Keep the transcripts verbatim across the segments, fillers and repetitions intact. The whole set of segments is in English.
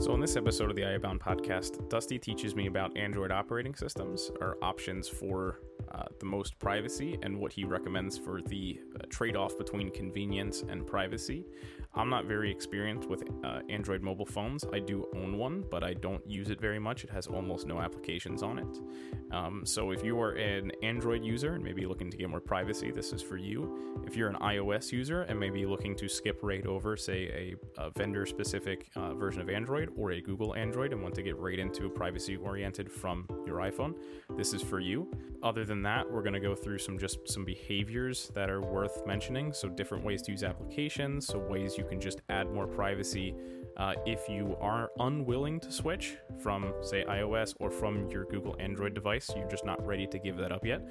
So in this episode of the iBound podcast, Dusty teaches me about Android operating systems, or options for uh, the most privacy, and what he recommends for the uh, trade-off between convenience and privacy. I'm not very experienced with uh, Android mobile phones. I do own one, but I don't use it very much. It has almost no applications on it. Um, so if you are an Android user and maybe looking to get more privacy, this is for you. If you're an iOS user and maybe looking to skip right over, say, a, a vendor-specific uh, version of Android, or a Google Android and want to get right into privacy oriented from your iPhone, this is for you. Other than that, we're going to go through some just some behaviors that are worth mentioning. So different ways to use applications, so ways you can just add more privacy uh, if you are unwilling to switch from, say, iOS or from your Google Android device. You're just not ready to give that up yet.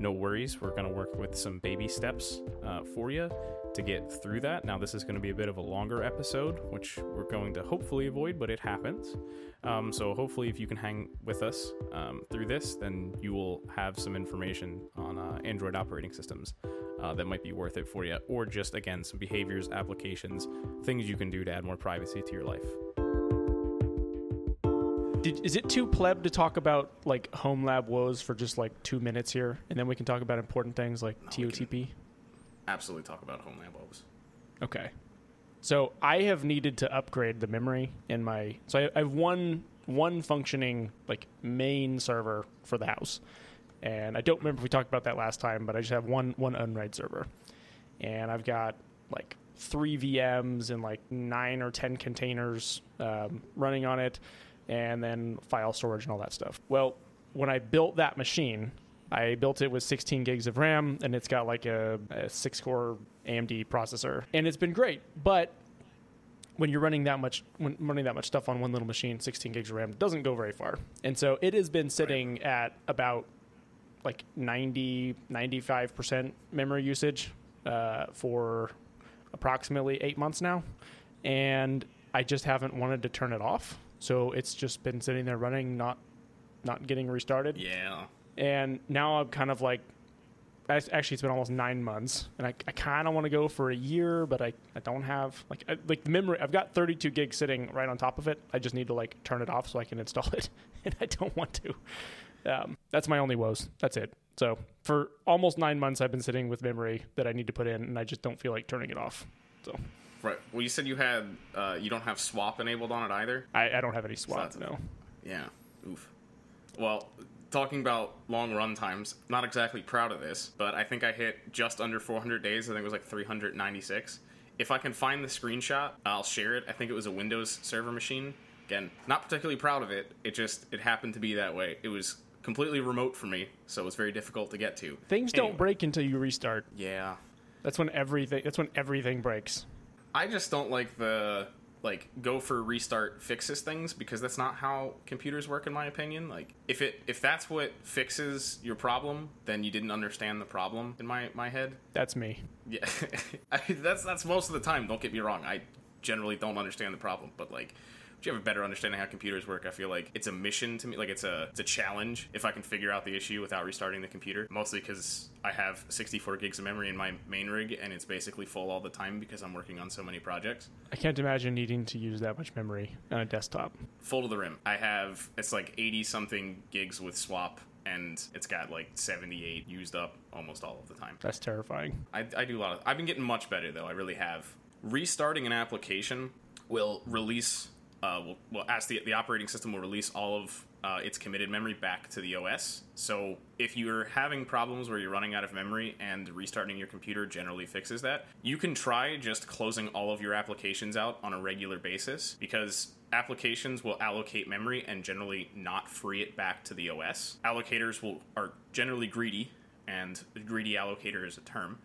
No worries. We're going to work with some baby steps uh, for you to get through that. Now, this is going to be a bit of a longer episode, which we're going to hopefully avoid, but it happens. Um, so hopefully if you can hang with us um, through this, then you will have some information on uh, Android operating systems uh, that might be worth it for you, or just, again, some behaviors, applications, things you can do to add more privacy to your life. Did, is it too pleb to talk about like home lab woes for just like two minutes here, and then we can talk about important things like no, T O T P? Absolutely talk about home lab woes. Okay. So I have needed to upgrade the memory in my... So I, I have one one functioning like main server for the house. And I don't remember if we talked about that last time, but I just have one, one Unraid server. And I've got like three V Ms and like nine or ten containers um, running on it, and then file storage and all that stuff. Well, when I built that machine... I built it with sixteen gigs of RAM, and it's got like a, a six-core A M D processor, and it's been great. But when you're running that much, when running that much stuff on one little machine, sixteen gigs of RAM doesn't go very far. And so it has been sitting right at about like ninety, ninety-five percent memory usage uh, for approximately eight months now, and I just haven't wanted to turn it off. So it's just been sitting there running, not not getting restarted. Yeah. And now I'm kind of like, actually, it's been almost nine months, and I, I kind of want to go for a year, but I, I don't have like I, like the memory. I've got thirty-two gigs sitting right on top of it. I just need to like turn it off so I can install it, and I don't want to. Um, that's my only woes. That's it. So for almost nine months, I've been sitting with memory that I need to put in, and I just don't feel like turning it off. So. Right. Well, you said you had uh, you don't have swap enabled on it either. I, I don't have any swap. So no. Yeah. Oof. Well. Talking about long run times, not exactly proud of this, but I think I hit just under four hundred days. I think it was like three hundred ninety-six. If I can find the screenshot, I'll share it. I think it was a Windows server machine. Again, not particularly proud of it. It just, it happened to be that way. It was completely remote for me, so it was very difficult to get to. Things anyway. Don't break until you restart. Yeah. That's when everything, that's when everything breaks. I just don't like the... like go for restart fixes things, because that's not how computers work, in my opinion. Like if it if that's what fixes your problem, then you didn't understand the problem in my my head. That's me. Yeah. I, that's that's most of the time, don't get me wrong. I generally don't understand the problem, but like you have a better understanding how computers work. I feel like it's a mission to me, like it's a it's a challenge if I can figure out the issue without restarting the computer, mostly because I have sixty-four gigs of memory in my main rig, and it's basically full all the time because I'm working on so many projects. I can't imagine needing to use that much memory on a desktop. Full to the rim. I have, it's like eighty something gigs with swap, and it's got like seventy-eight used up almost all of the time. That's terrifying. I, I do a lot of, I've been getting much better though. I really have. Restarting an application will release Uh, we'll, we'll ask the, the operating system will release all of uh, its committed memory back to the O S. So if you're having problems where you're running out of memory, and restarting your computer generally fixes that, you can try just closing all of your applications out on a regular basis, because applications will allocate memory and generally not free it back to the O S. Allocators will are generally greedy, and greedy allocator is a term,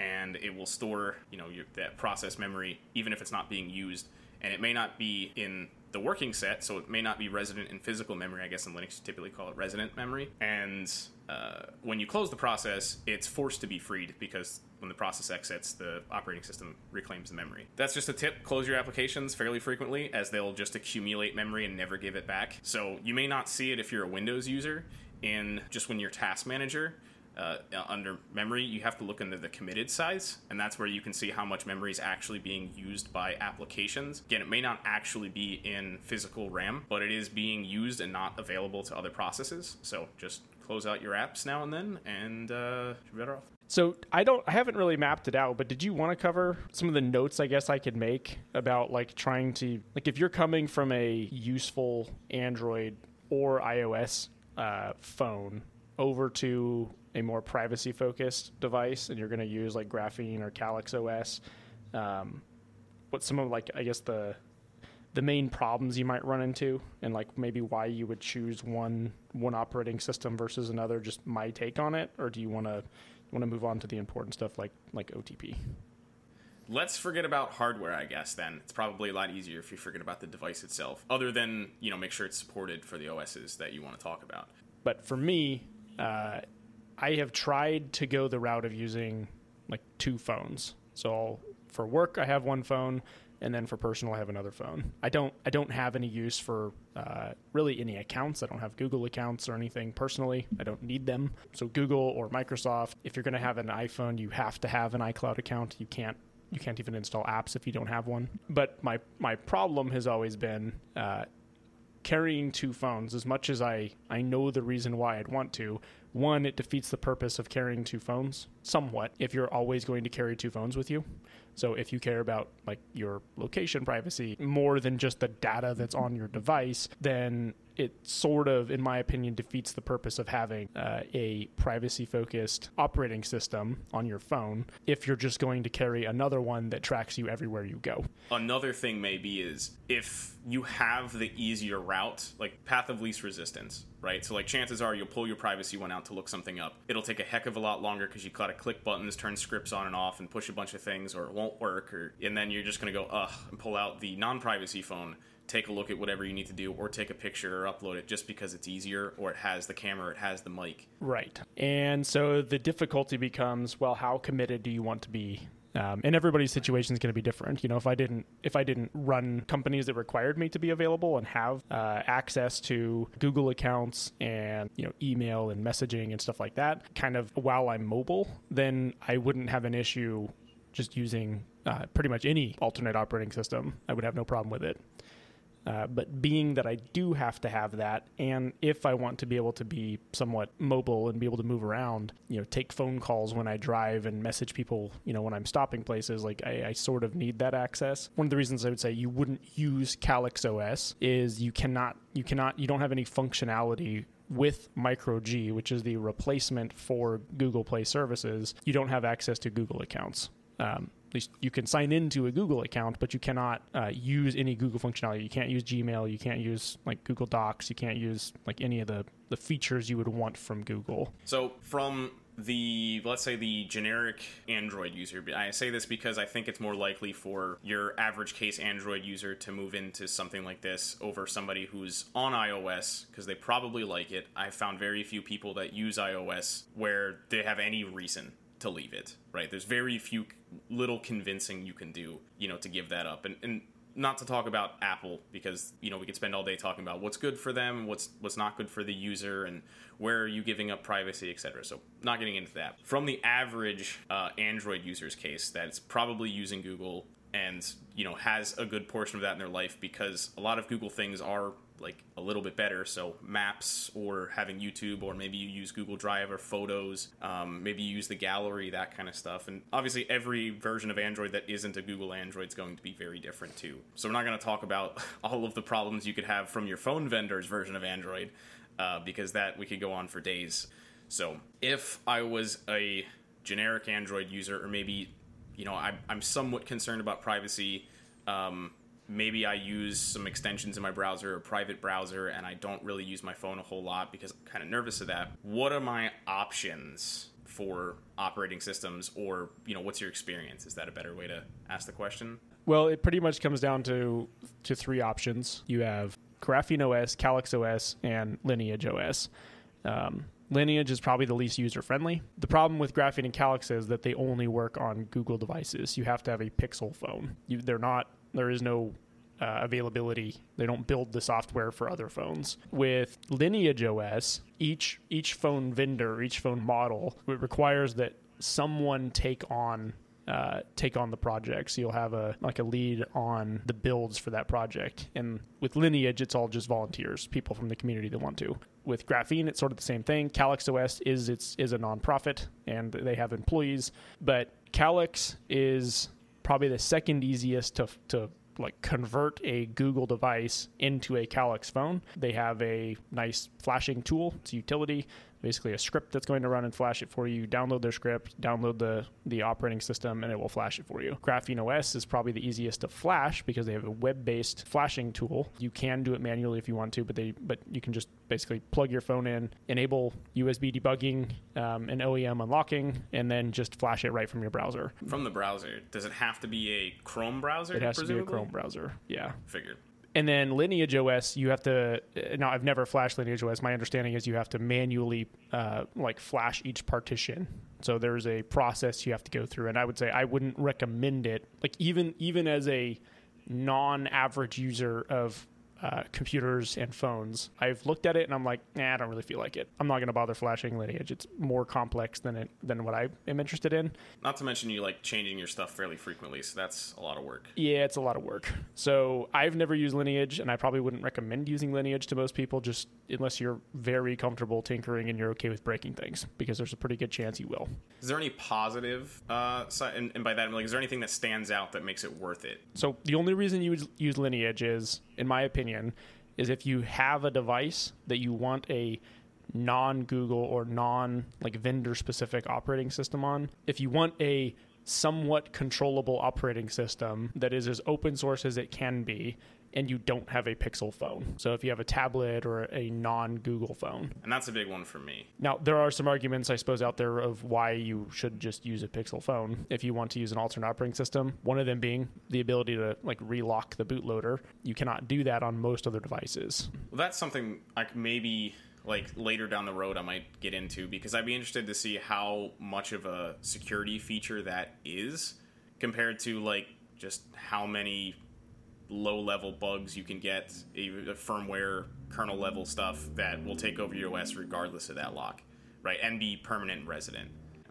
and it will store, you know, your, that process memory even if it's not being used. And it may not be in the working set, so it may not be resident in physical memory. I guess in Linux you typically call it resident memory. And uh, when you close the process, it's forced to be freed, because when the process exits, the operating system reclaims the memory. That's just a tip. Close your applications fairly frequently, as they'll just accumulate memory and never give it back. So you may not see it if you're a Windows user in just when your task manager, uh, under memory, you have to look under the committed size, and that's where you can see how much memory is actually being used by applications. Again, it may not actually be in physical RAM, but it is being used and not available to other processes. So just close out your apps now and then, and uh, you're better off. So I don't, I haven't really mapped it out, but did you want to cover some of the notes I guess I could make about like trying to, like if you're coming from a useful Android or iOS uh, phone over to a more privacy focused device and you're going to use like Graphene or Calyx O S, um, what's some of like, I guess the, the main problems you might run into and like maybe why you would choose one, one operating system versus another, just my take on it? Or do you want to want to move on to the important stuff like like O T P? Let's forget about hardware, I guess, then. It's probably a lot easier if you forget about the device itself, other than, you know, make sure it's supported for the O Ss that you want to talk about. But for me, uh, I have tried to go the route of using, like, two phones. So I'll, for work, I have one phone, and then for personal, I have another phone. I don't I don't have any use for uh, really any accounts. I don't have Google accounts or anything personally. I don't need them. So Google or Microsoft, if you're going to have an iPhone, you have to have an iCloud account. You can't you can't even install apps if you don't have one. But my, my problem has always been uh, carrying two phones. As much as I, I know the reason why I'd want to, one, it defeats the purpose of carrying two phones somewhat if you're always going to carry two phones with you. So if you care about like your location privacy more than just the data that's on your device, then it sort of, in my opinion, defeats the purpose of having uh, a privacy-focused operating system on your phone if you're just going to carry another one that tracks you everywhere you go. Another thing maybe is if you have the easier route, like path of least resistance, right? So like chances are you'll pull your privacy one out to look something up. It'll take a heck of a lot longer because you gotta click buttons, turn scripts on and off, and push a bunch of things, or it won't work, or and then you're just gonna go ugh and pull out the non-privacy phone, take a look at whatever you need to do, or take a picture or upload it just because it's easier, or it has the camera, it has the mic. Right. And so the difficulty becomes, well, how committed do you want to be? Um, and everybody's situation is going to be different. You know, if I didn't if I didn't run companies that required me to be available and have uh, access to Google accounts and, you know, email and messaging and stuff like that, kind of while I'm mobile, then I wouldn't have an issue just using uh, pretty much any alternate operating system. I would have no problem with it. Uh, but being that I do have to have that, and if I want to be able to be somewhat mobile and be able to move around, you know, take phone calls when I drive and message people, you know, when I'm stopping places, like I, I sort of need that access. One of the reasons I would say you wouldn't use Calyx O S is you cannot, you cannot, you don't have any functionality with MicroG, which is the replacement for Google Play Services. You don't have access to Google accounts. Um, At least you can sign into a Google account, but you cannot uh, use any Google functionality. You can't use Gmail. You can't use like Google Docs. You can't use like any of the, the features you would want from Google. So from the, let's say the generic Android user, I say this because I think it's more likely for your average case Android user to move into something like this over somebody who's on iOS because they probably like it. I've found very few people that use iOS where they have any reason to leave it, right? There's very few little convincing you can do, you know, to give that up. And, and not to talk about Apple, because, you know, we could spend all day talking about what's good for them, what's what's not good for the user, and where are you giving up privacy, et cetera. So not getting into that. From the average uh, Android user's case, that's probably using Google and, you know, has a good portion of that in their life because a lot of Google things are like a little bit better. So maps or having YouTube, or maybe you use Google Drive or photos, um, maybe you use the gallery, that kind of stuff. And obviously every version of Android that isn't a Google Android is going to be very different too. So we're not going to talk about all of the problems you could have from your phone vendor's version of Android, uh, because that we could go on for days. So if I was a generic Android user, or maybe, you know, I'm, I'm somewhat concerned about privacy, um, maybe I use some extensions in my browser, a private browser, and I don't really use my phone a whole lot because I'm kind of nervous of that. What are my options for operating systems, or, you know, what's your experience? Is that a better way to ask the question? Well, it pretty much comes down to to three options. You have Graphene O S, Calyx O S, and Lineage O S. Um, Lineage is probably the least user-friendly. The problem with Graphene and Calyx is that they only work on Google devices. You have to have a Pixel phone. You, they're not... There is no uh, availability. They don't build the software for other phones. With Lineage O S, each each phone vendor, each phone model, it requires that someone take on uh, take on the project. So you'll have a like a lead on the builds for that project. And with Lineage, it's all just volunteers, people from the community that want to. With Graphene, it's sort of the same thing. Calyx O S is it's is a nonprofit, and they have employees. But Calyx is probably the second easiest to to like convert a Google device into a Calyx phone. They have a nice flashing tool. It's a utility, basically a script that's going to run and flash it for you. Download their script, download the, the operating system, and it will flash it for you. Graphene O S is probably the easiest to flash because they have a web-based flashing tool. You can do it manually if you want to, but they but you can just basically plug your phone in, enable U S B debugging um, and O E M unlocking, and then just flash it right from your browser. From the browser. Does it have to be a Chrome browser? It has presumably? to be a Chrome browser, yeah. Figured. And then Lineage O S, you have to, now I've never flashed Lineage O S. My understanding is you have to manually uh, like flash each partition. So there's a process you have to go through. And I would say I wouldn't recommend it. Like even, even as a non-average user of uh, computers and phones, I've looked at it and I'm like, nah, I don't really feel like it. I'm not going to bother flashing Lineage. It's more complex than it, than what I am interested in. Not to mention you like changing your stuff fairly frequently, so that's a lot of work. Yeah, it's a lot of work. So I've never used Lineage, and I probably wouldn't recommend using Lineage to most people, just unless you're very comfortable tinkering and you're okay with breaking things, because there's a pretty good chance you will. Is there any positive uh, side? And, and by that, like, is there anything that stands out that makes it worth it? So the only reason you would use Lineage is, in my opinion, is if you have a device that you want a non-Google or non like vendor specific operating system on. If you want a somewhat controllable operating system that is as open source as it can be, and you don't have a Pixel phone. So if you have a tablet or a non-Google phone. And that's a big one for me. Now, there are some arguments, I suppose, out there of why you should just use a Pixel phone if you want to use an alternate operating system. One of them being the ability to, like, relock the bootloader. You cannot do that on most other devices. Well, that's something I could maybe... like later down the road I might get into, because I'd be interested to see how much of a security feature that is compared to like just how many low-level bugs you can get, a firmware kernel level stuff that will take over your O S regardless of that lock, right, and be permanent resident.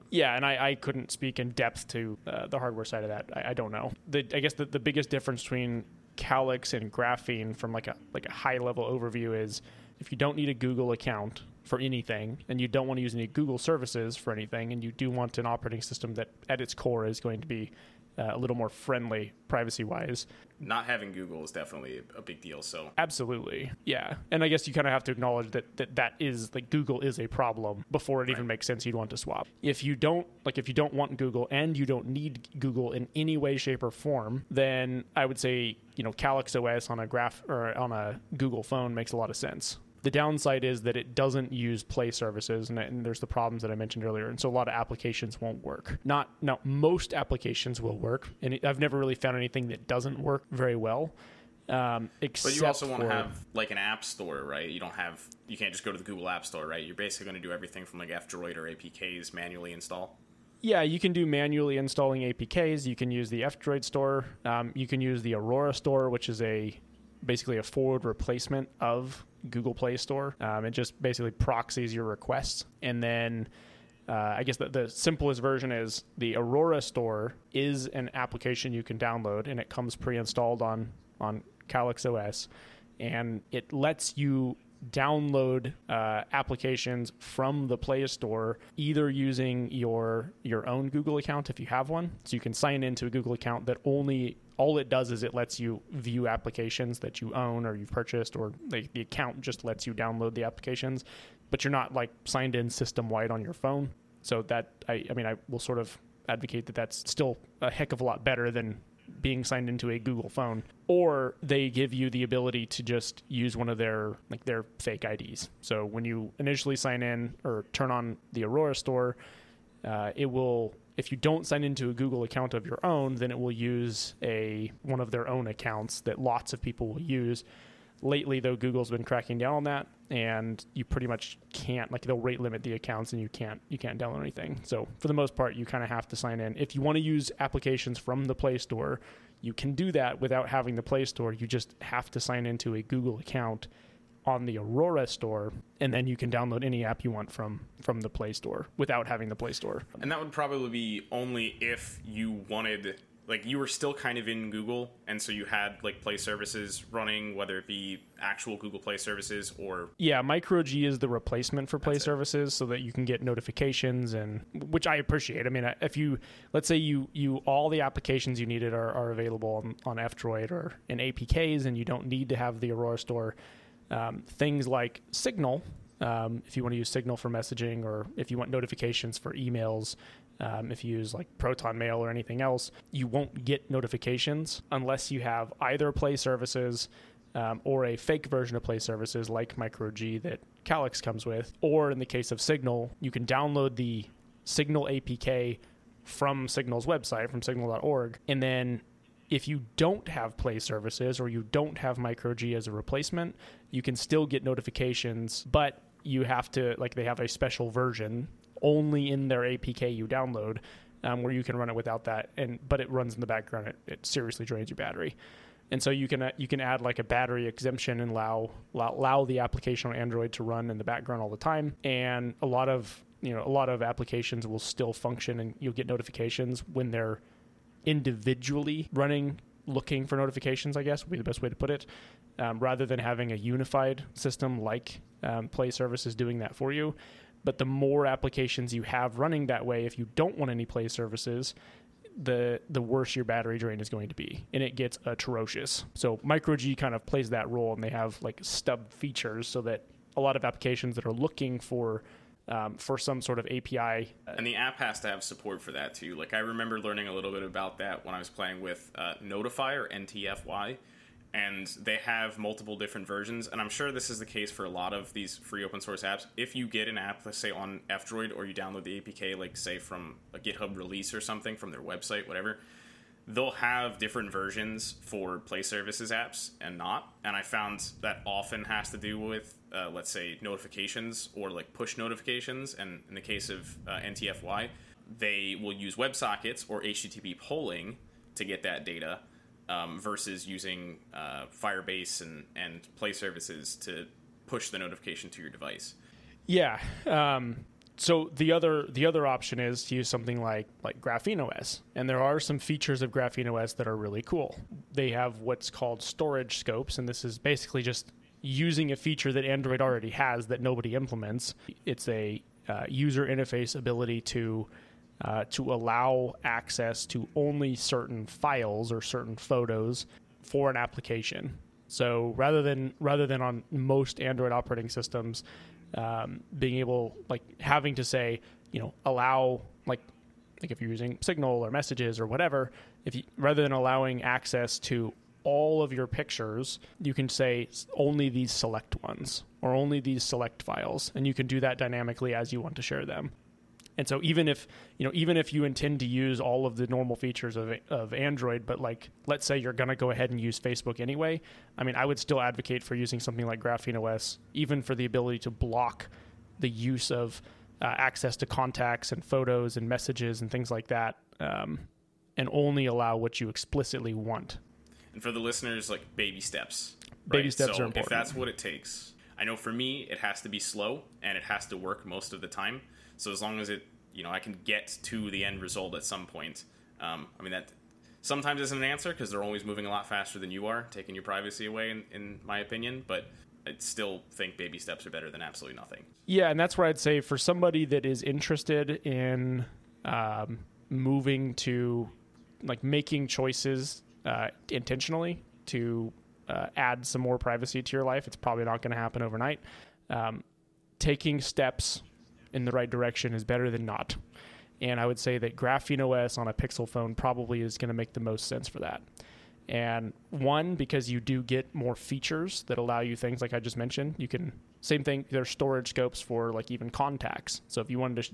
Yeah, and I, I couldn't speak in depth to uh, the hardware side of that. I, I don't know. The, I guess the, the biggest difference between Calyx and Graphene from like a like a high-level overview is if you don't need a Google account for anything, and you don't want to use any Google services for anything, and you do want an operating system that at its core is going to be uh, a little more friendly privacy-wise. Not having Google is definitely a big deal. So absolutely. Yeah. And I guess you kind of have to acknowledge that that, that is like Google is a problem before it right. even makes sense you'd want to swap. If you don't like if you don't want Google and you don't need Google in any way, shape or form, then I would say, you know, Calyx O S on a graph or on a Google phone makes a lot of sense. The downside is that it doesn't use Play services, and, and there's the problems that I mentioned earlier, and so a lot of applications won't work. Not, now, most applications will work, and it, I've never really found anything that doesn't work very well. Um, except but you also want to have like an app store, right? You don't have, you can't just go to the Google App Store, right? You're basically going to do everything from like F-Droid or A P Ks manually install. Yeah, you can do manually installing A P Ks. You can use the F-Droid store. Um, you can use the Aurora store, which is a basically a forward replacement of Google Play Store. Um, it just basically proxies your requests. And then uh, I guess the, the simplest version is the Aurora Store is an application you can download, and it comes pre-installed on, on Calyx O S. And it lets you download uh, applications from the Play Store, either using your your own Google account if you have one. So you can sign into a Google account that only, all it does is it lets you view applications that you own or you've purchased, or the, the account just lets you download the applications, but you're not like signed in system-wide on your phone. So that, I, I mean, I will sort of advocate that that's still a heck of a lot better than being signed into a Google phone, or they give you the ability to just use one of their like their fake I Ds. So when you initially sign in or turn on the Aurora Store, uh, it will, if you don't sign into a Google account of your own, then it will use a one of their own accounts that lots of people will use. Lately, though, Google's been cracking down on that, and you pretty much can't, like, they'll rate limit the accounts, and you can't you can't download anything. So for the most part, you kind of have to sign in. If you want to use applications from the Play Store, you can do that without having the Play Store. You just have to sign into a Google account on the Aurora Store, and then you can download any app you want from from the Play Store without having the Play Store. And that would probably be only if you wanted... Like, you were still kind of in Google, and so you had, like, Play Services running, whether it be actual Google Play Services or... Yeah, MicroG is the replacement for Play Services so that you can get notifications, and which I appreciate. I mean, if you... Let's say you, you all the applications you needed are, are available on, on F-Droid or in A P Ks, and you don't need to have the Aurora Store. Um, things like Signal, um, if you want to use Signal for messaging, or if you want notifications for emails... Um, if you use like ProtonMail or anything else, you won't get notifications unless you have either Play Services um, or a fake version of Play Services like MicroG that Calyx comes with. Or in the case of Signal, you can download the Signal A P K from Signal's website, from signal dot org. And then if you don't have Play Services or you don't have MicroG as a replacement, you can still get notifications, but you have to, like, they have a special version only in their A P K you download, um, where you can run it without that, and but it runs in the background. It, it seriously drains your battery, and so you can uh, you can add like a battery exemption and allow, allow allow the application on Android to run in the background all the time. And a lot of you know a lot of applications will still function, and you'll get notifications when they're individually running, looking for notifications, I guess would be the best way to put it, um, rather than having a unified system like um, Play Services doing that for you. But the more applications you have running that way, if you don't want any Play Services, the the worse your battery drain is going to be. And it gets atrocious. So MicroG kind of plays that role, and they have like stub features so that a lot of applications that are looking for um, for some sort of A P I. And the app has to have support for that too. Like, I remember learning a little bit about that when I was playing with uh, Notify or N T F Y. And they have multiple different versions. And I'm sure this is the case for a lot of these free open source apps. If you get an app, let's say on F-Droid, or you download the A P K, like say from a GitHub release or something, from their website, whatever, they'll have different versions for Play Services apps and not. And I found that often has to do with, uh, let's say, notifications or like push notifications. And in the case of uh, N T F Y, they will use WebSockets or H T T P polling to get that data. Um, versus using uh, Firebase and, and Play Services to push the notification to your device. Yeah. Um, so the other the other option is to use something like like Graphene O S, and there are some features of Graphene O S that are really cool. They have what's called storage scopes, and this is basically just using a feature that Android already has that nobody implements. It's a uh, user interface ability to Uh, to allow access to only certain files or certain photos for an application. So rather than rather than on most Android operating systems, um, being able, like having to say, you know, allow, like, like if you're using Signal or Messages or whatever, if you, rather than allowing access to all of your pictures, you can say only these select ones or only these select files, and you can do that dynamically as you want to share them. And so even if, you know, even if you intend to use all of the normal features of of Android, but like, let's say you're going to go ahead and use Facebook anyway, I mean, I would still advocate for using something like Graphene O S, even for the ability to block the use of uh, access to contacts and photos and messages and things like that, um, and only allow what you explicitly want. And for the listeners, like, baby steps. Right? Baby steps so are important. If that's what it takes. I know for me, it has to be slow, and it has to work most of the time. So as long as it, you know, I can get to the end result at some point. Um, I mean, that sometimes isn't an answer because they're always moving a lot faster than you are, taking your privacy away, in, in my opinion. But I still think baby steps are better than absolutely nothing. Yeah, and that's where I'd say for somebody that is interested in um, moving to, like, making choices uh, intentionally to uh, add some more privacy to your life, it's probably not going to happen overnight. Um, taking steps in the right direction is better than not. And I would say that Graphene O S on a Pixel phone probably is going to make the most sense for that. And one, because you do get more features that allow you things like I just mentioned. You can, same thing, there's storage scopes for like even contacts. So if you wanted to,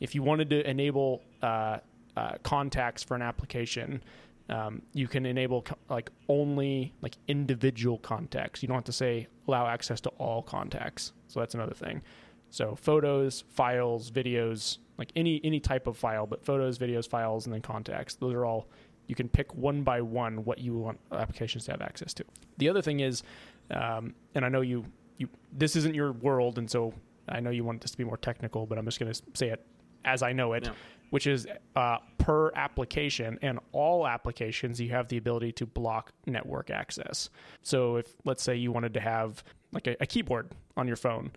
if you wanted to enable uh, uh, contacts for an application, Um, you can enable co- like only like individual contacts. You don't have to say allow access to all contacts. So that's another thing. So photos, files, videos, like any any type of file, but photos, videos, files, and then contacts. Those are all, you can pick one by one what you want applications to have access to. The other thing is, um, and I know you, you this isn't your world, and so I know you want this to be more technical, but I'm just going to say it as I know it, yeah. which is uh, per application and all applications, you have the ability to block network access. So if, let's say you wanted to have like a, a keyboard on your phone,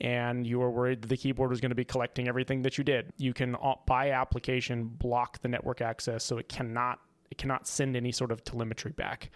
and you were worried that the keyboard was going to be collecting everything that you did, you can, by application, block the network access so it cannot it cannot send any sort of telemetry back.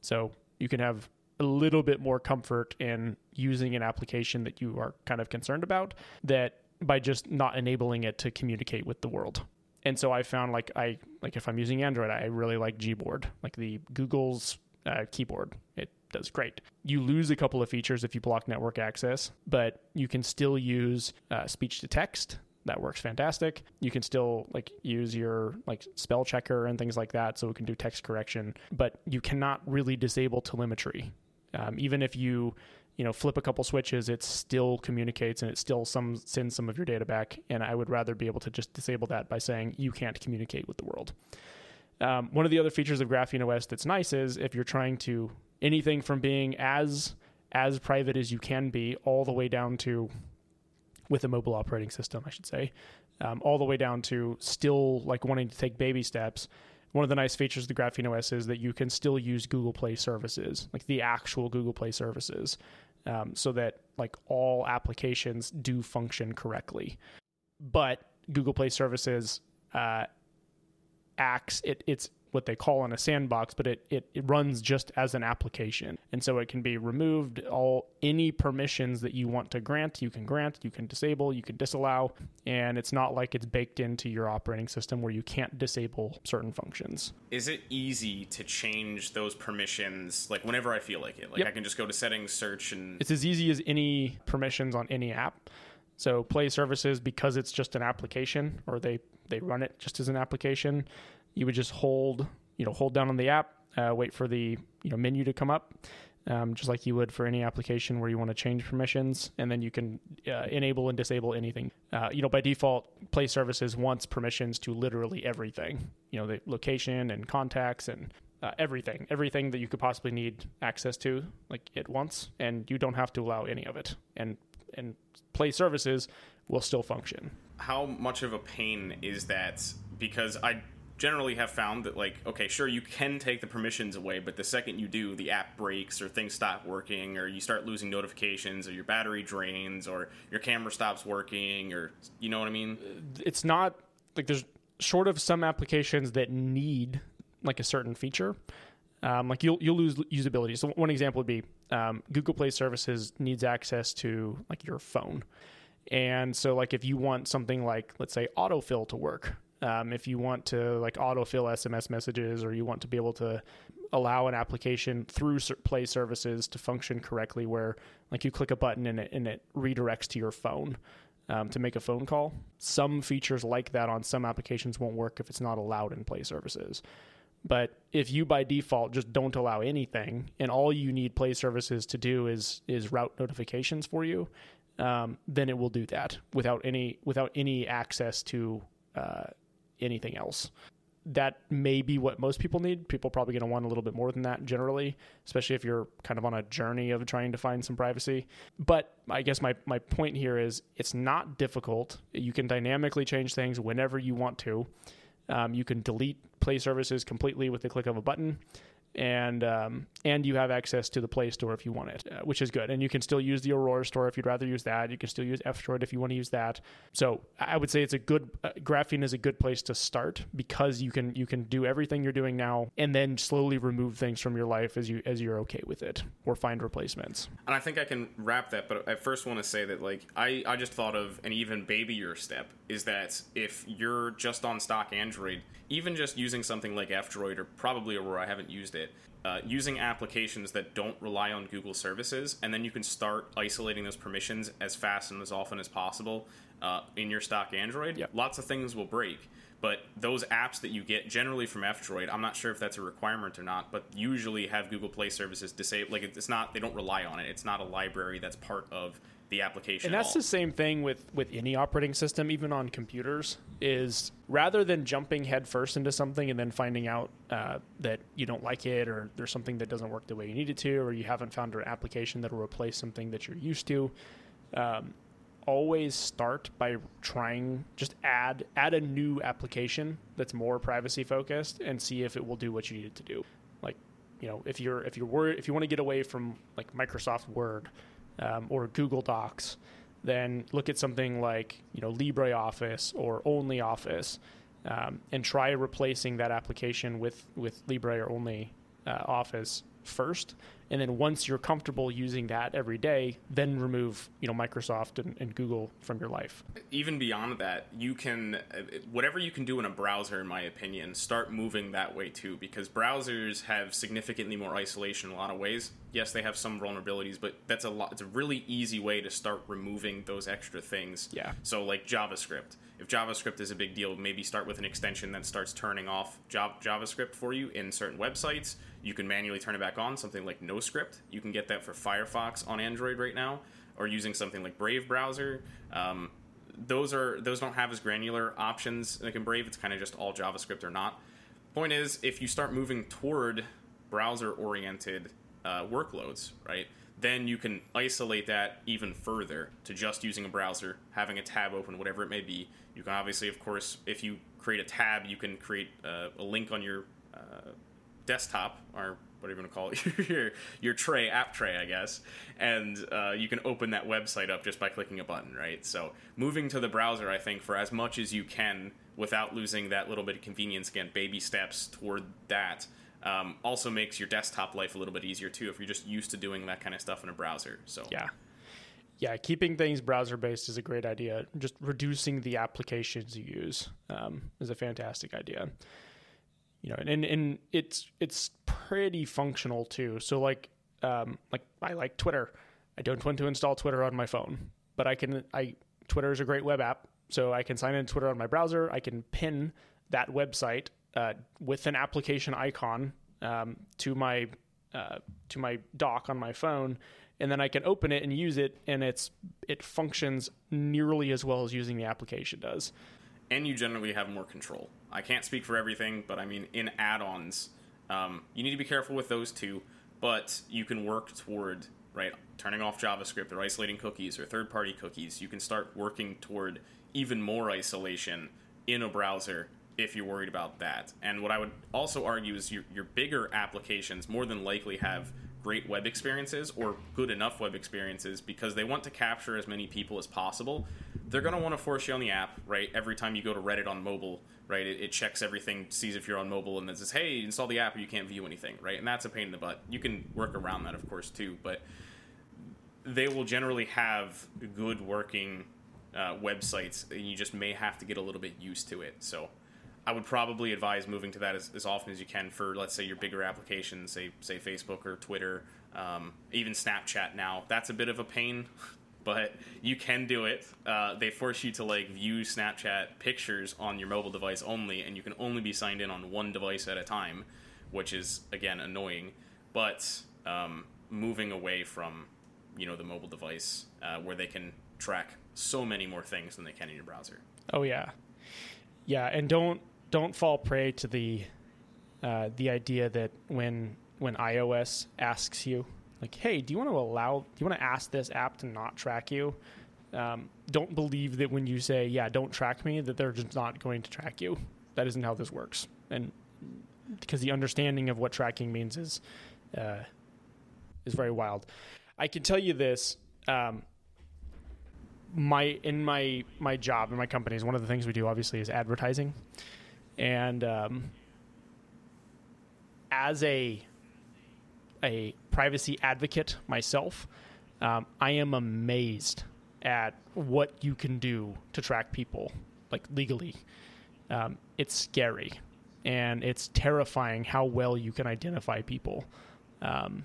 So you can have a little bit more comfort in using an application that you are kind of concerned about, that by just not enabling it to communicate with the world. And so I found like I like if I'm using Android, I really like Gboard, like the Google's uh, keyboard. It does great. You lose a couple of features if you block network access, but you can still use uh, speech to text. That works fantastic. You can still like use your like spell checker and things like that, so it can do text correction. But you cannot really disable telemetry, um, even if you. you know, flip a couple switches, it still communicates and it still some sends some of your data back. And I would rather be able to just disable that by saying you can't communicate with the world. Um, one of the other features of Graphene O S that's nice is if you're trying to anything from being as as private as you can be, all the way down to with a mobile operating system, I should say, um, all the way down to still like wanting to take baby steps. One of the nice features of the Graphene O S is that you can still use Google Play Services, like the actual Google Play Services, um, so that like all applications do function correctly. But Google Play Services uh, acts, it, it's what they call in a sandbox, but it, it it runs just as an application. And so it can be removed. All any permissions that you want to grant, you can grant, you can disable, you can disallow. And it's not like it's baked into your operating system where you can't disable certain functions. Is it easy to change those permissions like whenever I feel like it? Like yep. I can just go to settings, search, and... It's as easy as any permissions on any app. So Play Services, because it's just an application, or they, they run it just as an application, you would just hold, you know, hold down on the app, uh, wait for the, you know, menu to come up, um, just like you would for any application where you want to change permissions, and then you can uh, enable and disable anything. Uh, you know, by default, Play Services wants permissions to literally everything. You know, the location and contacts and uh, everything, everything that you could possibly need access to, like it wants, and you don't have to allow any of it. And and Play Services will still function. How much of a pain is that? Because I. generally have found that, like, okay, sure, you can take the permissions away, but the second you do, the app breaks, or things stop working, or you start losing notifications, or your battery drains, or your camera stops working, or, you know what I mean? It's not, like, there's short of some applications that need, like, a certain feature. Um, like, you'll you'll lose usability. So one example would be um, Google Play Services needs access to, like, your phone. And so, like, if you want something like, let's say, autofill to work, Um, if you want to like autofill S M S messages, or you want to be able to allow an application through Play Services to function correctly, where like you click a button and it, and it redirects to your phone um, to make a phone call. Some features like that on some applications won't work if it's not allowed in Play Services. But if you by default just don't allow anything, and all you need Play Services to do is is route notifications for you, um, then it will do that without any without any access to uh anything else. That may be what most people need. People are probably going to want a little bit more than that generally, especially if you're kind of on a journey of trying to find some privacy. But I guess my, my point here is it's not difficult. You can dynamically change things whenever you want to. Um, you can delete Play Services completely with the click of a button. And um, and you have access to the Play Store if you want it, uh, which is good. And you can still use the Aurora Store if you'd rather use that. You can still use F-Droid if you want to use that. So I would say it's a good uh, Graphene is a good place to start, because you can you can do everything you're doing now and then slowly remove things from your life as you as you're okay with it, or find replacements. And I think I can wrap that, but I first want to say that like I I just thought of an even babier step, is that if you're just on stock Android, even just using something like F-Droid or probably Aurora, I haven't used it. Uh, using applications that don't rely on Google services, and then you can start isolating those permissions as fast and as often as possible uh, in your stock Android. Yep. Lots of things will break, But those apps that you get generally from F-Droid, I'm not sure if that's a requirement or not, but usually have Google Play Services disabled. Like, it's not, they don't rely on it. It's not a library that's part of the application. And that's the same thing with, with any operating system, even on computers, is rather than jumping headfirst into something and then finding out uh, that you don't like it, or there's something that doesn't work the way you need it to, or you haven't found an application that will replace something that you're used to, um, always start by trying just add add a new application that's more privacy focused and see if it will do what you need it to do. Like, you know, if you're if you're worried, if you want to get away from like Microsoft Word um, or Google Docs, then look at something like, you know, LibreOffice or OnlyOffice, um, and try replacing that application with with Libre or Only uh, Office first, and then once you're comfortable using that every day, then remove, you know, Microsoft and, and Google from your life. Even beyond that, you can, whatever you can do in a browser, in my opinion, start moving that way too, because browsers have significantly more isolation in a lot of ways. Yes, they have some vulnerabilities, but that's a lot. It's a really easy way to start removing those extra things. Yeah. So like JavaScript. If JavaScript is a big deal, maybe start with an extension that starts turning off JavaScript for you in certain websites. You can manually turn it back on, something like NoScript. You can get that for Firefox on Android right now, or using something like Brave browser. Um, those are those don't have as granular options. Like in Brave, it's kind of just all JavaScript or not. Point is, if you start moving toward browser-oriented uh, workloads, right, then you can isolate that even further to just using a browser, having a tab open, whatever it may be. You can obviously, of course, if you create a tab, you can create uh, a link on your Uh, desktop, or whatever you want to call it, your your tray, app tray, I guess, and uh, you can open that website up just by clicking a button, right? So moving to the browser, I think, for as much as you can without losing that little bit of convenience, again, baby steps toward that, um, also makes your desktop life a little bit easier too if you're just used to doing that kind of stuff in a browser. So yeah. Yeah, keeping things browser-based is a great idea. Just reducing the applications you use um, is a fantastic idea. You know, and, and it's it's pretty functional too. So like um, like I like Twitter. I don't want to install Twitter on my phone, but I can. I Twitter is a great web app, so I can sign in to Twitter on my browser. I can pin that website uh, with an application icon um, to my uh, to my dock on my phone, and then I can open it and use it. And it's it functions nearly as well as using the application does. And you generally have more control. I can't speak for everything, but I mean, in add-ons, um, you need to be careful with those too, but you can work toward, right, turning off JavaScript or isolating cookies or third-party cookies. You can start working toward even more isolation in a browser if you're worried about that. And what I would also argue is your, your bigger applications more than likely have great web experiences or good enough web experiences because they want to capture as many people as possible. They're going to want to force you on the app, right? Every time you go to Reddit on mobile, right, it, it checks everything, sees if you're on mobile, and then says, hey, install the app or you can't view anything, right? And that's a pain in the butt. You can work around that, of course, too, but they will generally have good working uh, websites, and you just may have to get a little bit used to it. So I would probably advise moving to that as, as often as you can for, let's say, your bigger applications, say say Facebook or Twitter, um, even Snapchat now. That's a bit of a pain, but you can do it. Uh, they force you to like view Snapchat pictures on your mobile device only, and you can only be signed in on one device at a time, which is, again, annoying. But um, moving away from, you know, the mobile device uh, where they can track so many more things than they can in your browser. Oh, yeah. Yeah, and don't... Don't fall prey to the uh, the idea that when when iOS asks you, like, hey, do you want to allow, do you want to ask this app to not track you? Um, don't believe that when you say, yeah, don't track me, that they're just not going to track you. That isn't how this works. And because the understanding of what tracking means is uh, is very wild. I can tell you this. Um, my in my my job in my company, is one of the things we do, obviously, is advertising. And um, as a a privacy advocate myself, um, I am amazed at what you can do to track people, like legally. Um, it's scary, and it's terrifying how well you can identify people. Um,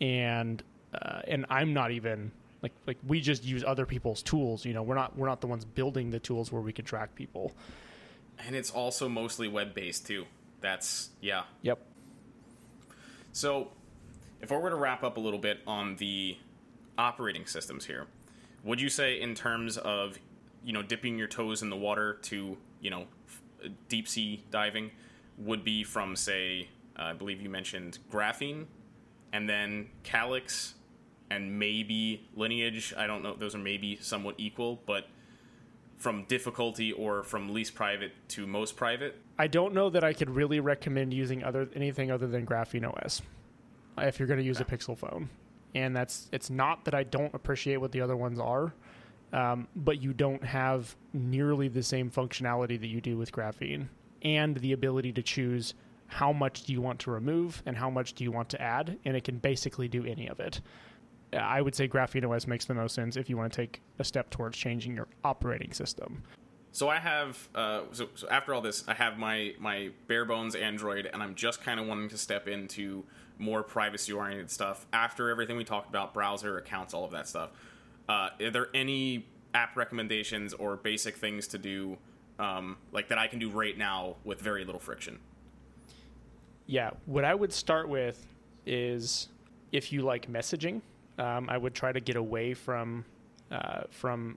and uh, and I'm not even like like we just use other people's tools. You know, we're not we're not the ones building the tools where we can track people. And it's also mostly web-based, too. That's, yeah. Yep. So, if I were to wrap up a little bit on the operating systems here, would you say in terms of, you know, dipping your toes in the water to, you know, deep-sea diving would be from, say, uh, I believe you mentioned Graphene, and then Calyx, and maybe Lineage. I don't know. Those are maybe somewhat equal, but from difficulty or from least private to most private? I don't know that I could really recommend using other anything other than Graphene O S if you're going to use yeah. a Pixel phone. And that's it's not that I don't appreciate what the other ones are, um, but you don't have nearly the same functionality that you do with Graphene and the ability to choose how much do you want to remove and how much do you want to add, and it can basically do any of it. I would say Graphene O S makes the most sense if you want to take a step towards changing your operating system. So I have, uh, so, so after all this, I have my, my bare bones Android, and I'm just kind of wanting to step into more privacy-oriented stuff after everything we talked about, browser, accounts, all of that stuff. Uh, are there any app recommendations or basic things to do um, like that I can do right now with very little friction? Yeah, what I would start with is if you like messaging, Um, I would try to get away from uh, from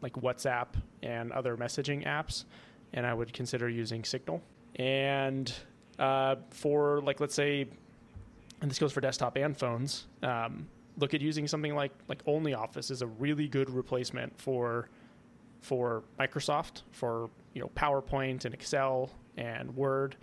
like WhatsApp and other messaging apps, and I would consider using Signal. And uh, for like, let's say, and this goes for desktop and phones, um, look at using something like like OnlyOffice is a really good replacement for for Microsoft for you know PowerPoint and Excel and Word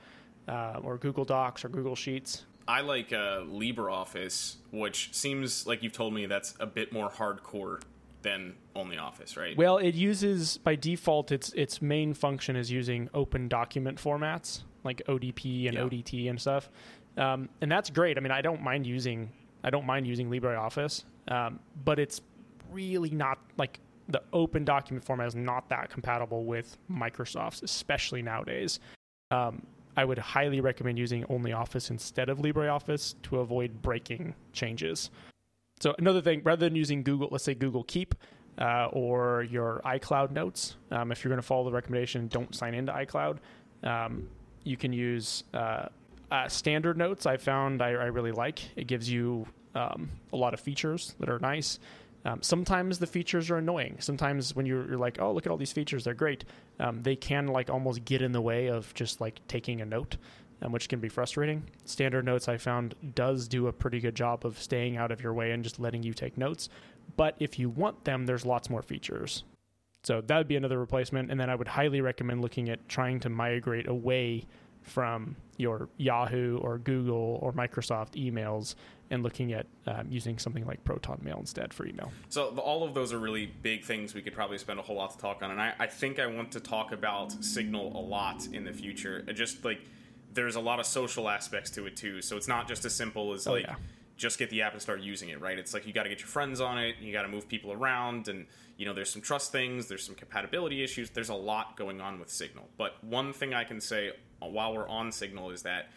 uh, or Google Docs or Google Sheets. I like uh, LibreOffice, which seems like you've told me that's a bit more hardcore than OnlyOffice, right? Well, it uses, by default, its its main function is using open document formats, like O D P and yeah. O D T and stuff. Um, and that's great. I mean, I don't mind using I don't mind using LibreOffice, um, but it's really not, like, the open document format is not that compatible with Microsoft's, especially nowadays. Um I would highly recommend using OnlyOffice instead of LibreOffice to avoid breaking changes. So another thing, rather than using Google, let's say Google Keep uh, or your iCloud notes, um, if you're going to follow the recommendation, don't sign into iCloud. Um, you can use uh, uh, Standard Notes. I found I, I really like. It gives you um, a lot of features that are nice. Um, sometimes the features are annoying. Sometimes when you're, you're like, oh, look at all these features, they're great. Um, they can like almost get in the way of just like taking a note, um, which can be frustrating. Standard Notes, I found, does do a pretty good job of staying out of your way and just letting you take notes. But if you want them, there's lots more features. So that would be another replacement. And then I would highly recommend looking at trying to migrate away from your Yahoo or Google or Microsoft emails and looking at um, using something like ProtonMail instead for email. So the, all of those are really big things we could probably spend a whole lot to talk on. And I, I think I want to talk about Signal a lot in the future. It just like there's a lot of social aspects to it too. So it's not just as simple as oh, like yeah. just get the app and start using it, right? It's like you got to get your friends on it. You got to move people around. And, you know, there's some trust things. There's some compatibility issues. There's a lot going on with Signal. But one thing I can say while we're on Signal is that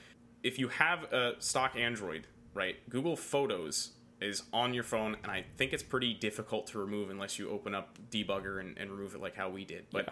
if you have a stock Android, right, Google Photos is on your phone, and I think it's pretty difficult to remove unless you open up Debugger and, and remove it like how we did. But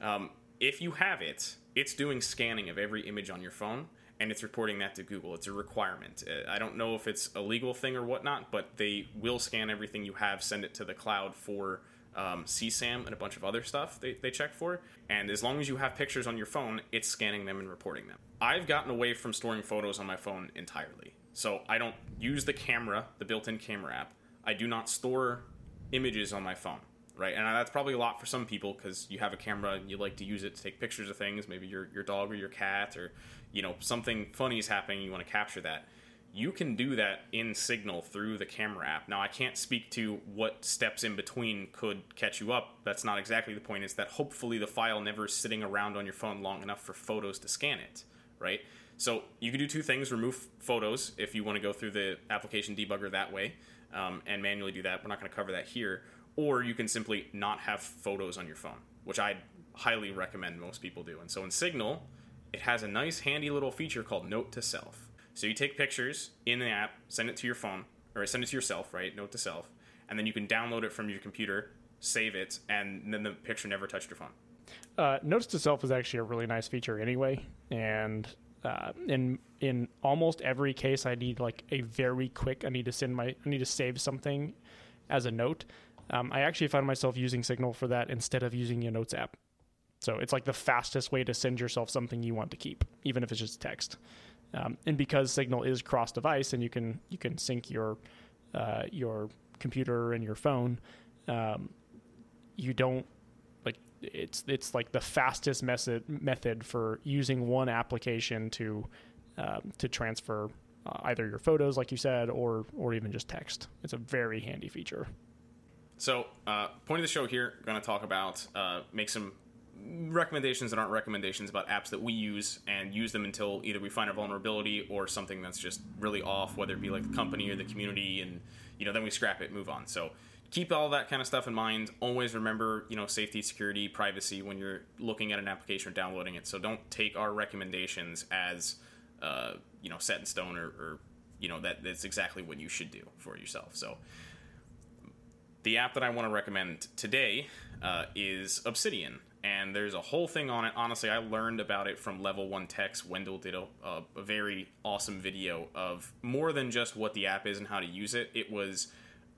yeah. um, if you have it, it's doing scanning of every image on your phone, and it's reporting that to Google. It's a requirement. I don't know if it's a legal thing or whatnot, but they will scan everything you have, send it to the cloud for um, C SAM and a bunch of other stuff they, they check for. And as long as you have pictures on your phone, it's scanning them and reporting them. I've gotten away from storing photos on my phone entirely. So I don't use the camera, the built-in camera app. I do not store images on my phone, right? And that's probably a lot for some people because you have a camera and you like to use it to take pictures of things, maybe your, your dog or your cat or, you know, something funny is happening, you want to capture that. You can do that in Signal through the camera app. Now, I can't speak to what steps in between could catch you up. That's not exactly the point. It's that hopefully the file never is sitting around on your phone long enough for photos to scan it, right? So you can do two things, remove photos if you want to go through the application debugger that way um, and manually do that. We're not going to cover that here. Or you can simply not have photos on your phone, which I highly recommend most people do. And so in Signal, it has a nice handy little feature called Note to Self. So you take pictures in the app, send it to your phone, or send it to yourself, right? Note to self. And then you can download it from your computer, save it, and then the picture never touched your phone. Uh, Notes itself is actually a really nice feature anyway, and uh, in in almost every case, I need like a very quick. I need to send my. I need to save something as a note. Um, I actually found myself using Signal for that instead of using your Notes app. So it's like the fastest way to send yourself something you want to keep, even if it's just text. Um, and because Signal is cross-device, and you can you can sync your uh, your computer and your phone, um, you don't like it's it's like the fastest method method for using one application to um, to transfer uh, either your photos, like you said, or or even just text. It's a very handy feature. So, uh, point of the show here, we're going to talk about uh, make some recommendations that aren't recommendations about apps that we use and use them until either we find a vulnerability or something that's just really off, whether it be like the company or the community, and you know then we scrap it, move on. So keep all that kind of stuff in mind. Always remember, you know, safety, security, privacy when you're looking at an application or downloading it. So don't take our recommendations as uh, you know set in stone or, or you know that that's exactly what you should do for yourself. So the app that I want to recommend today uh, is Obsidian. And there's a whole thing on it. Honestly, I learned about it from Level One Tech's Wendell did a, a, a very awesome video of more than just what the app is and how to use it. It was,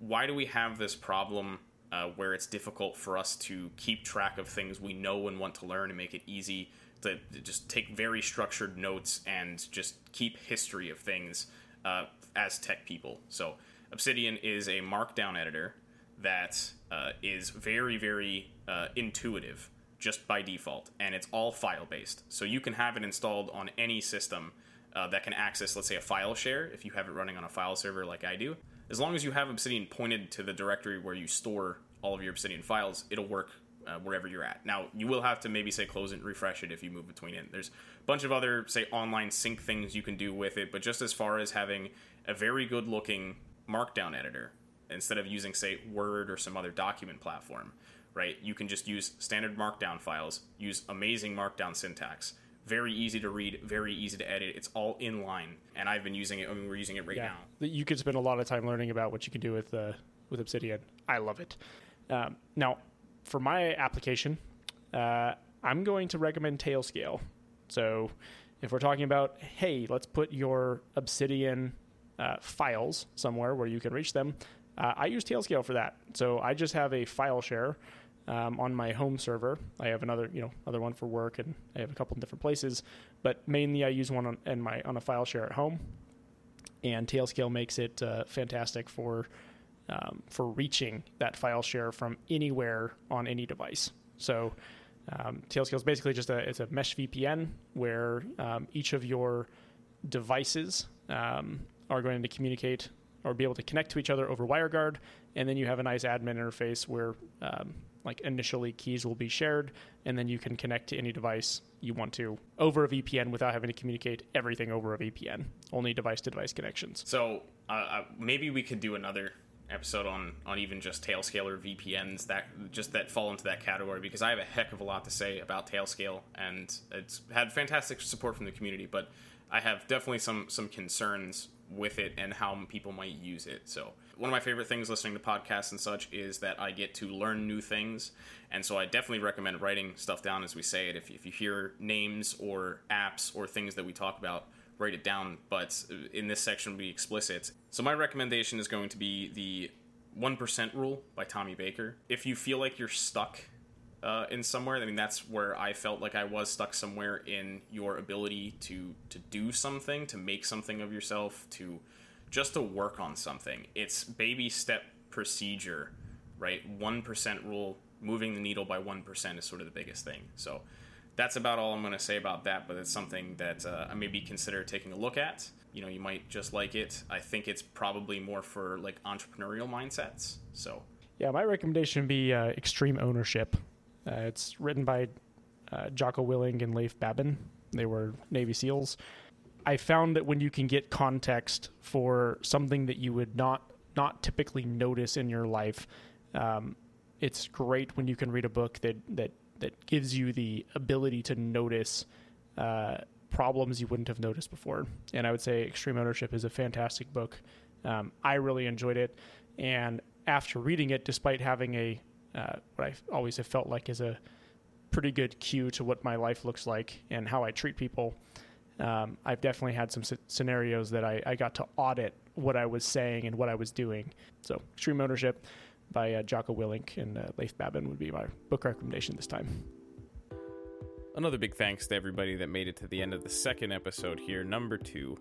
why do we have this problem uh, where it's difficult for us to keep track of things we know and want to learn and make it easy to just take very structured notes and just keep history of things uh, as tech people. So Obsidian is a markdown editor that uh, is very, very uh, intuitive. Just by default, and it's all file-based. So you can have it installed on any system uh, that can access, let's say, a file share, if you have it running on a file server like I do. As long as you have Obsidian pointed to the directory where you store all of your Obsidian files, it'll work uh, wherever you're at. Now, you will have to maybe, say, close it and refresh it if you move between it. There's a bunch of other, say, online sync things you can do with it, but just as far as having a very good-looking markdown editor, instead of using, say, Word or some other document platform, right? You can just use standard markdown files, use amazing markdown syntax. Very easy to read, very easy to edit. It's all inline, and I've been using it. I mean, we're using it right yeah. now. You could spend a lot of time learning about what you can do with uh, with Obsidian. I love it. Um, now, for my application, uh, I'm going to recommend Tailscale. So if we're talking about, hey, let's put your Obsidian uh, files somewhere where you can reach them, uh, I use Tailscale for that. So I just have a file share. Um, on my home server, I have another, you know, other one for work, and I have a couple of different places, but mainly I use one on and my on a file share at home. And Tailscale makes it uh, fantastic for um, for reaching that file share from anywhere on any device. So um, Tailscale is basically just a it's a mesh V P N where um, each of your devices um, are going to communicate or be able to connect to each other over WireGuard, and then you have a nice admin interface where um, like initially keys will be shared, and then you can connect to any device you want to over a V P N without having to communicate everything over a V P N, only device-to-device connections. So uh, maybe we could do another episode on, on even just Tailscale or V P Ns that just that fall into that category, because I have a heck of a lot to say about Tailscale, and it's had fantastic support from the community, but I have definitely some some concerns with it and how people might use it. So one of my favorite things listening to podcasts and such is that I get to learn new things, and so I definitely recommend writing stuff down as we say it. If, if you hear names or apps or things that we talk about, write it down, but in this section be explicit. So my recommendation is going to be the one percent Rule by Tommy Baker. If you feel like you're stuck uh, in somewhere, I mean, that's where I felt like I was stuck somewhere in your ability to, to do something, to make something of yourself, to just to work on something. It's baby step procedure, right? one percent Rule, moving the needle by one percent is sort of the biggest thing. So that's about all I'm going to say about that, but it's something that uh, I maybe consider taking a look at. You know, you might just like it. I think it's probably more for like entrepreneurial mindsets. So yeah, my recommendation would be uh, Extreme Ownership. Uh, it's written by uh, Jocko Willink and Leif Babin. They were Navy SEALs. I found that when you can get context for something that you would not not typically notice in your life, um, it's great when you can read a book that that. that gives you the ability to notice uh, problems you wouldn't have noticed before. And I would say Extreme Ownership is a fantastic book. Um, I really enjoyed it. And after reading it, despite having a, uh, what I always have felt like is a pretty good cue to what my life looks like and how I treat people. Um, I've definitely had some c- scenarios that I, I got to audit what I was saying and what I was doing. So Extreme Ownership by uh, Jocko Willink and uh, Leif Babin would be my book recommendation this time. Another big thanks to everybody that made it to the end of the second episode here, number two.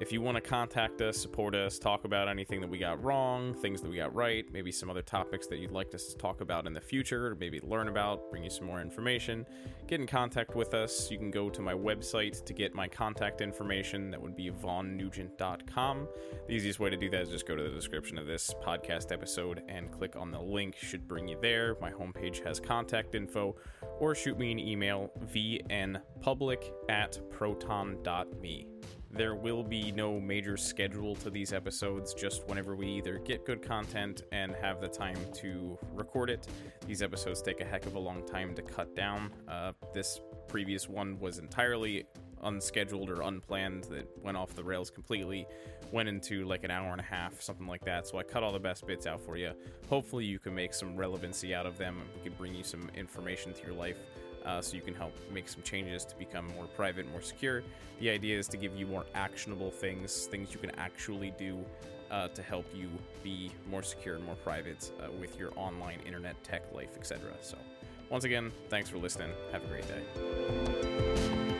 If you want to contact us, support us, talk about anything that we got wrong, things that we got right, maybe some other topics that you'd like us to talk about in the future, or maybe learn about, bring you some more information, get in contact with us. You can go to my website to get my contact information. That would be Vaughn Nugent dot com. The easiest way to do that is just go to the description of this podcast episode and click on the link. Should bring you there. My homepage has contact info, or shoot me an email, v n public at proton dot m e. There will be no major schedule to these episodes, just whenever we either get good content and have the time to record it. These episodes take a heck of a long time to cut down. Uh, this previous one was entirely unscheduled or unplanned, that went off the rails completely, went into like an hour and a half, something like that. So I cut all the best bits out for you. Hopefully you can make some relevancy out of them, and we can bring you some information to your life. Uh, so you can help make some changes to become more private, more secure. The idea is to give you more actionable things, things you can actually do uh, to help you be more secure and more private uh, with your online internet, tech life, et cetera. So once again, thanks for listening. Have a great day.